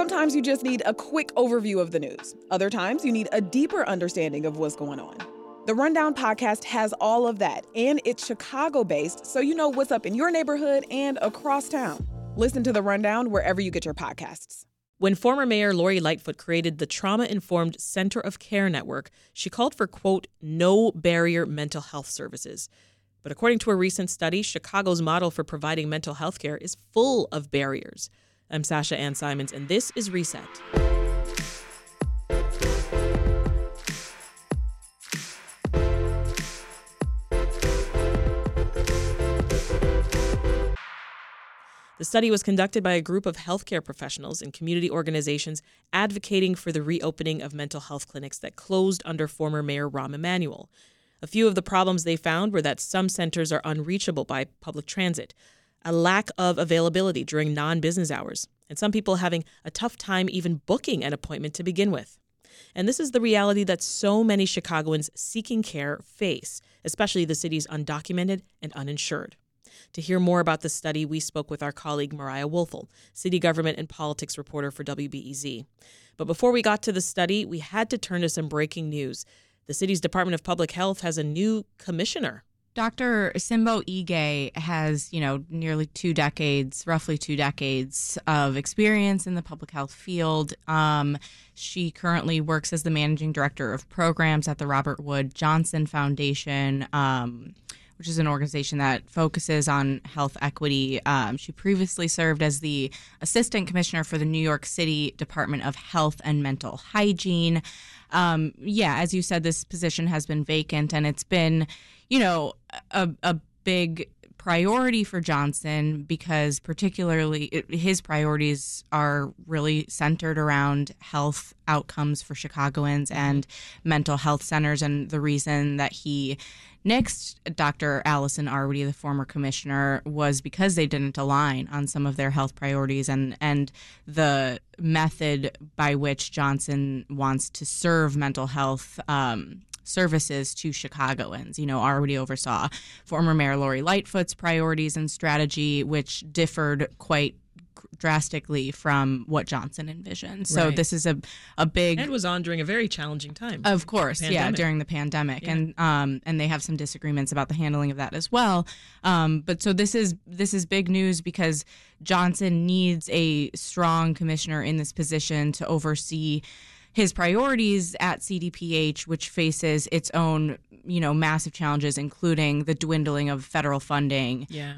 Sometimes you just need a quick overview of the news. Other times you need a deeper understanding of what's going on. The Rundown podcast has all of that, and it's Chicago-based, so you know what's up in your neighborhood and across town. Listen to The Rundown wherever you get your podcasts. When former Mayor Lori Lightfoot created the trauma-informed Center of Care Network, she called for, quote, no-barrier mental health services. But according to a recent study, Chicago's model for providing mental health care is full of barriers. I'm Sasha Ann Simons, and this is Reset. The study was conducted by a group of healthcare professionals and community organizations advocating for the reopening of mental health clinics that closed under former Mayor Rahm Emanuel. A few of the problems they found were that some centers are unreachable by public transit, a lack of availability during non-business hours, and some people having a tough time even booking an appointment to begin with. And this is the reality that so many Chicagoans seeking care face, especially the city's undocumented and uninsured. To hear more about this study, we spoke with our colleague Mariah Woelfel, city government and politics reporter for WBEZ. But before we got to the study, we had to turn to some breaking news. The city's Department of Public Health has a new commissioner. Dr. Simbo Ige has, nearly roughly two decades of experience in the public health field. She currently works as the managing director of programs at the Robert Wood Johnson Foundation, which is an organization that focuses on health equity. She previously served as the assistant commissioner for the New York City Department of Health and Mental Hygiene. As you said, this position has been vacant, and it's been, a big priority for Johnson because particularly his priorities are really centered around health outcomes for Chicagoans and mental health centers. And the reason that he nixed Dr. Allison Arwady, the former commissioner, was because they didn't align on some of their health priorities and the method by which Johnson wants to serve mental health services to Chicagoans. Already oversaw former Mayor Lori Lightfoot's priorities and strategy, which differed quite drastically from what Johnson envisioned. So right. This is a big... And it was on during a very challenging time. Of course, during the pandemic. Yeah. And they have some disagreements about the handling of that as well. But so this is big news because Johnson needs a strong commissioner in this position to oversee his priorities at CDPH, which faces its own, massive challenges, including the dwindling of federal funding. Yeah.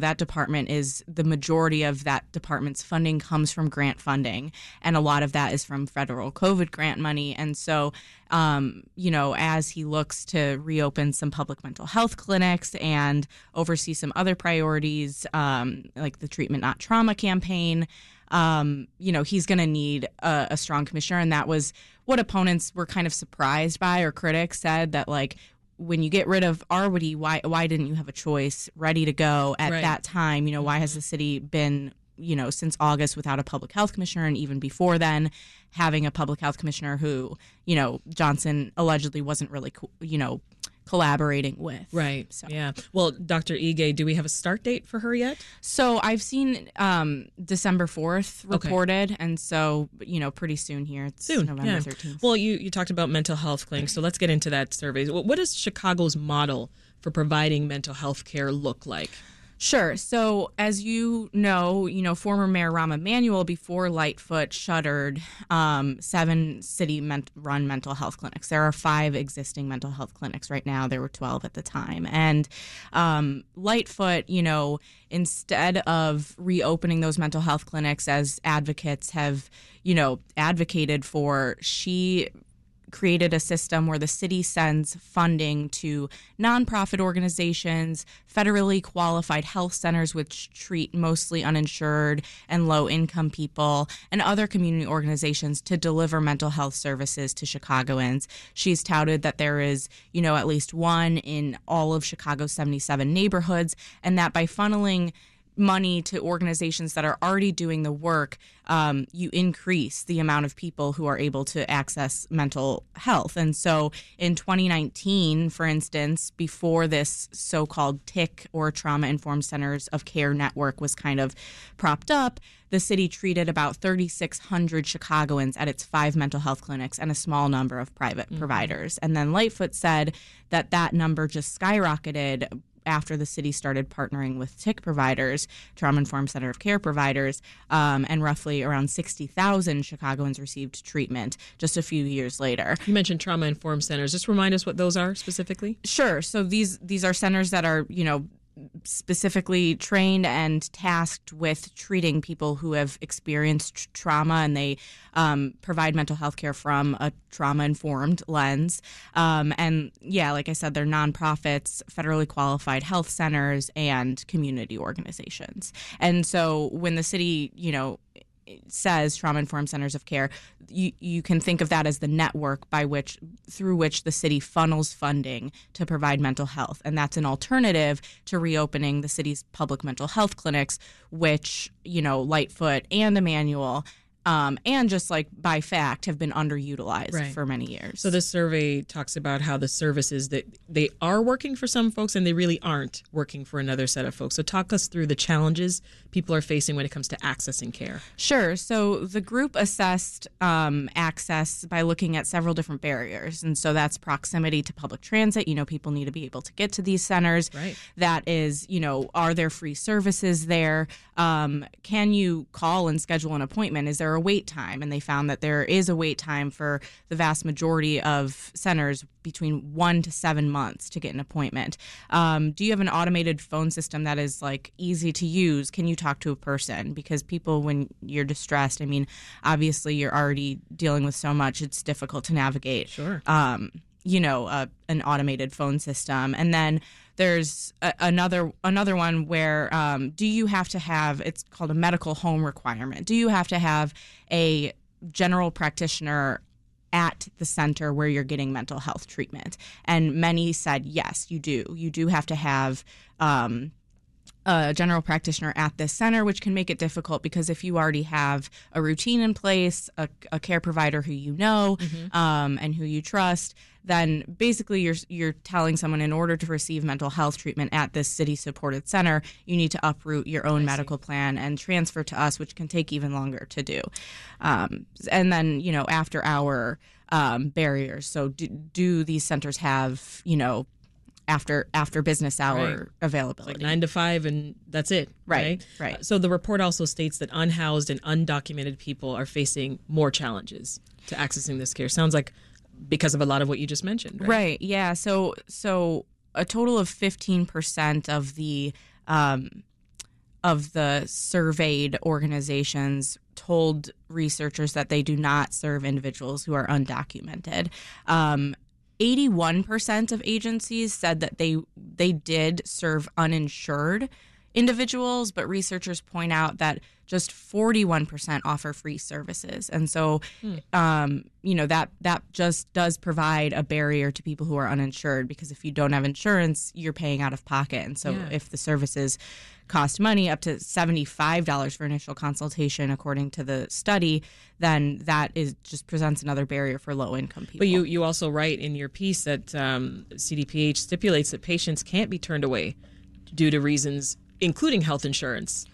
That department is the majority of that department's funding comes from grant funding. And a lot of that is from federal COVID grant money. And so, as he looks to reopen some public mental health clinics and oversee some other priorities, like the Treatment Not Trauma campaign, he's going to need a strong commissioner. And that was what opponents were kind of surprised by, or critics said that, when you get rid of Arwady, why didn't you have a choice ready to go at that time? Why has the city been, since August without a public health commissioner, and even before then having a public health commissioner who, Johnson allegedly wasn't really, collaborating with. Right. So. Yeah. Well, Dr. Ige, do we have a start date for her yet? So I've seen December 4th reported. Okay. And so, pretty soon here. It's soon. November 13th. Well, you talked about mental health clinics. So let's get into that survey. What does Chicago's model for providing mental health care look like? Sure. So as former Mayor Rahm Emanuel before Lightfoot shuttered 7 city-run mental health clinics. There are 5 existing mental health clinics right now. There were 12 at the time. And Lightfoot, instead of reopening those mental health clinics as advocates have, advocated for, she created a system where the city sends funding to nonprofit organizations, federally qualified health centers, which treat mostly uninsured and low-income people, and other community organizations to deliver mental health services to Chicagoans. She's touted that there is, at least one in all of Chicago's 77 neighborhoods, and that by funneling money to organizations that are already doing the work, you increase the amount of people who are able to access mental health. And so in 2019, for instance, before this so-called TIC, or Trauma-Informed Centers of Care Network, was kind of propped up, the city treated about 3,600 Chicagoans at its 5 mental health clinics and a small number of private providers. And then Lightfoot said that that number just skyrocketed after the city started partnering with TIC providers, trauma-informed center of care providers, and roughly around 60,000 Chicagoans received treatment just a few years later. You mentioned trauma-informed centers. Just remind us what those are specifically. Sure. So these are centers that are, you know, specifically trained and tasked with treating people who have experienced trauma, and they provide mental health care from a trauma-informed lens. And yeah, like I said, they're nonprofits, federally qualified health centers, and community organizations. And so when the city, you know, it says trauma-informed centers of care, you can think of that as the network by which, through which the city funnels funding to provide mental health. And that's an alternative to reopening the city's public mental health clinics, which, you know, Lightfoot and Emanuel and just like by fact have been underutilized for many years. So this survey talks about how the services that they are working for some folks and they really aren't working for another set of folks. So talk us through the challenges people are facing when it comes to accessing care. Sure. So the group assessed access by looking at several different barriers. And so that's proximity to public transit. You know, people need to be able to get to these centers. Right. That is, you know, are there free services there? Can you call and schedule an appointment? Is there a wait time? And they found that there is a wait time for the vast majority of centers, between 1 to 7 months to get an appointment. Do you have an automated phone system that is like easy to use? Can you talk to a person? Because people, when you're distressed, I mean, obviously you're already dealing with so much, it's difficult to navigate. Sure. You know, an automated phone system. And then there's another one where do you have to have, it's called a medical home requirement. Do you have to have a general practitioner at the center where you're getting mental health treatment? And many said, yes, you do. You do have to have a general practitioner at this center, which can make it difficult because if you already have a routine in place, a care provider who you know and who you trust, then basically you're telling someone, in order to receive mental health treatment at this city-supported center, you need to uproot your own medical plan and transfer to us, which can take even longer to do. And then, you know, after-hour barriers. So do these centers have, you know, after business hour availability. Like 9 to 5 and that's it. Right. So the report also states that unhoused and undocumented people are facing more challenges to accessing this care. Sounds like because of a lot of what you just mentioned. Right. Yeah. So a total of 15% of the surveyed organizations told researchers that they do not serve individuals who are undocumented. 81% of agencies said that they did serve uninsured individuals, but researchers point out that just 41% offer free services. And so, you know, that just does provide a barrier to people who are uninsured, because if you don't have insurance, you're paying out of pocket. And so if the services cost money, up to $75 for initial consultation, according to the study, then that is just presents another barrier for low-income people. But you also write in your piece that CDPH stipulates that patients can't be turned away due to reasons including health insurance,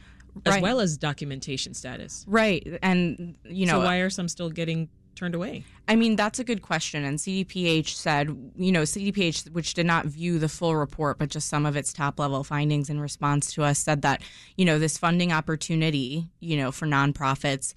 as well as documentation status. Right. And, you know, so why are some still getting turned away? I mean, that's a good question. And CDPH said, you know, CDPH, which did not view the full report, but just some of its top level findings in response to us, said that, you know, this funding opportunity, you know, for nonprofits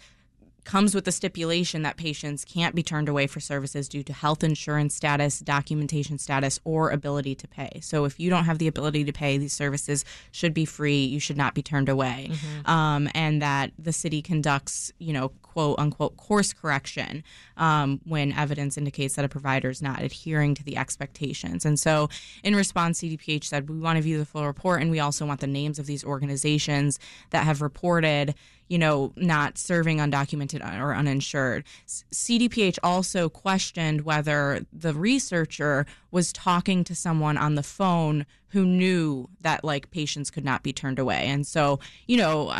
comes with the stipulation that patients can't be turned away for services due to health insurance status, documentation status, or ability to pay. So if you don't have the ability to pay, these services should be free. You should not be turned away. And that the city conducts, you know, quote unquote course correction when evidence indicates that a provider is not adhering to the expectations. And so in response, CDPH said, we want to view the full report, and we also want the names of these organizations that have reported, you know, not serving undocumented or uninsured. CDPH also questioned whether the researcher was talking to someone on the phone who knew that, like, patients could not be turned away. And so, you know,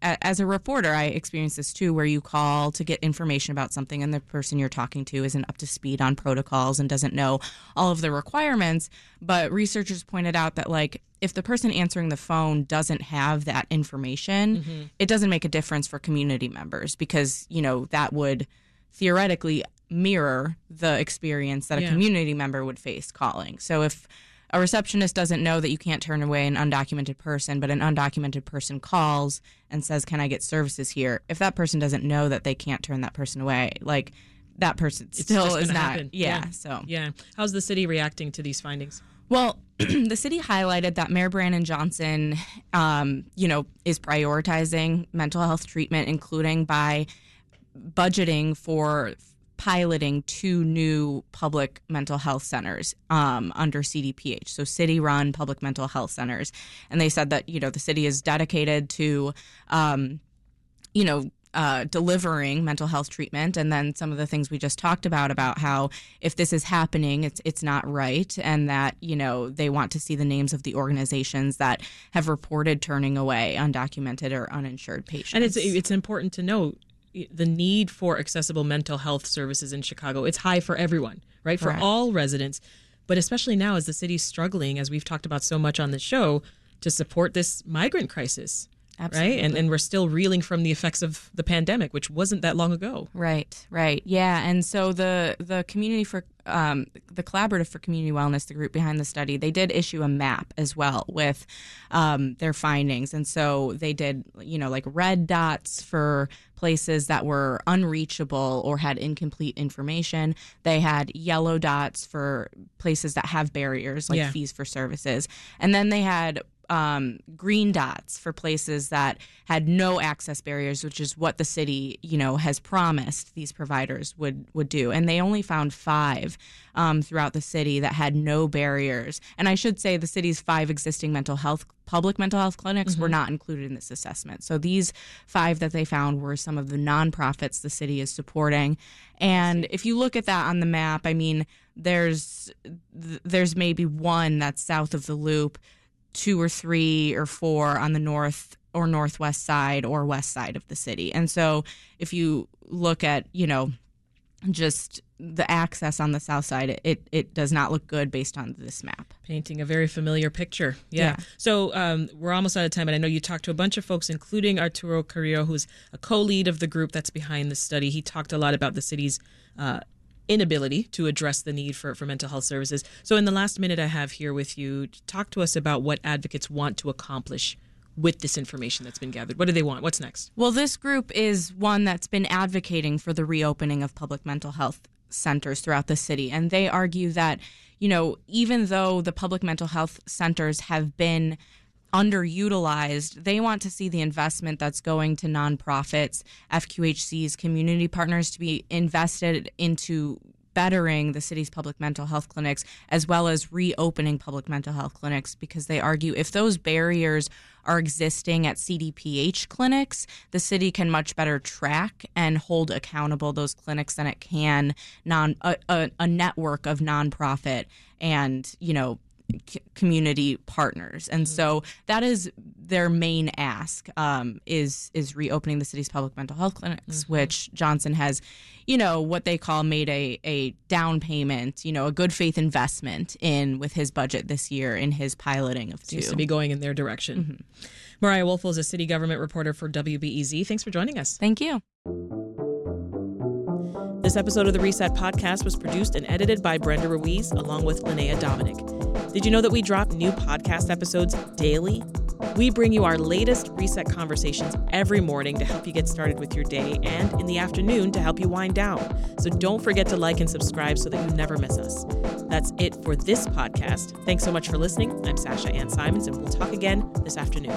as a reporter, I experienced this too, where you call to get information about something and the person you're talking to isn't up to speed on protocols and doesn't know all of the requirements. But researchers pointed out that, like, if the person answering the phone doesn't have that information, mm-hmm. it doesn't make a difference for community members because, you know, that would theoretically mirror the experience that a community member would face calling. So if a receptionist doesn't know that you can't turn away an undocumented person, but an undocumented person calls and says, "Can I get services here?" If that person doesn't know that they can't turn that person away, like, that person still is not. Yeah, yeah. So yeah, how's the city reacting to these findings? Well, the city highlighted that Mayor Brandon Johnson, you know, is prioritizing mental health treatment, including by budgeting for piloting 2 new public mental health centers under CDPH, so city-run public mental health centers. And they said that, you know, the city is dedicated to, you know, delivering mental health treatment. And then some of the things we just talked about how if this is happening, it's not right. And that, you know, they want to see the names of the organizations that have reported turning away undocumented or uninsured patients. And it's important to note the need for accessible mental health services in Chicago. It's high for everyone, right? Correct. For all residents. But especially now as the city's struggling, as we've talked about so much on the show, to support this migrant crisis. Absolutely. Right. And we're still reeling from the effects of the pandemic, which wasn't that long ago. Right. Right. Yeah. And so the community for the Collaborative for Community Wellness, the group behind the study, they did issue a map as well with their findings. And so they did, you know, like red dots for places that were unreachable or had incomplete information. They had yellow dots for places that have barriers, like fees for services. And then they had green dots for places that had no access barriers, which is what the city, you know, has promised these providers would do. And they only found 5 throughout the city that had no barriers. And I should say the city's 5 existing public mental health clinics mm-hmm. were not included in this assessment. So these 5 that they found were some of the nonprofits the city is supporting. And if you look at that on the map, I mean, there's maybe 1 that's south of the loop, 2 or 3 or 4 on the north or northwest side or west side of the city. And so if you look at, you know, just the access on the south side, it does not look good based on this map. Painting a very familiar picture. Yeah. So we're almost out of time, and I know you talked to a bunch of folks, including Arturo Carrillo, who's a co-lead of the group that's behind the study. He talked a lot about the city's inability to address the need for mental health services. So in the last minute I have here with you, talk to us about what advocates want to accomplish with this information that's been gathered. What do they want? What's next? Well, this group is one that's been advocating for the reopening of public mental health centers throughout the city. And they argue that, you know, even though the public mental health centers have been underutilized, they want to see the investment that's going to nonprofits, FQHCs, community partners to be invested into bettering the city's public mental health clinics, as well as reopening public mental health clinics, because they argue if those barriers are existing at CDPH clinics, the city can much better track and hold accountable those clinics than it can a network of nonprofit and, you know, community partners. And so that is their main ask, is reopening the city's public mental health clinics, mm-hmm. which Johnson has, you know, what they call made a down payment, you know, a good faith investment in with his budget this year in his piloting of 2. Seems to be going in their direction. Mm-hmm. Mariah Woelfel is a city government reporter for WBEZ. Thanks for joining us. Thank you. This episode of the Reset podcast was produced and edited by Brenda Ruiz along with Linnea Dominic. Did you know that we drop new podcast episodes daily? We bring you our latest Reset conversations every morning to help you get started with your day and in the afternoon to help you wind down. So don't forget to like and subscribe so that you never miss us. That's it for this podcast. Thanks so much for listening. I'm Sasha Ann Simons, and we'll talk again this afternoon.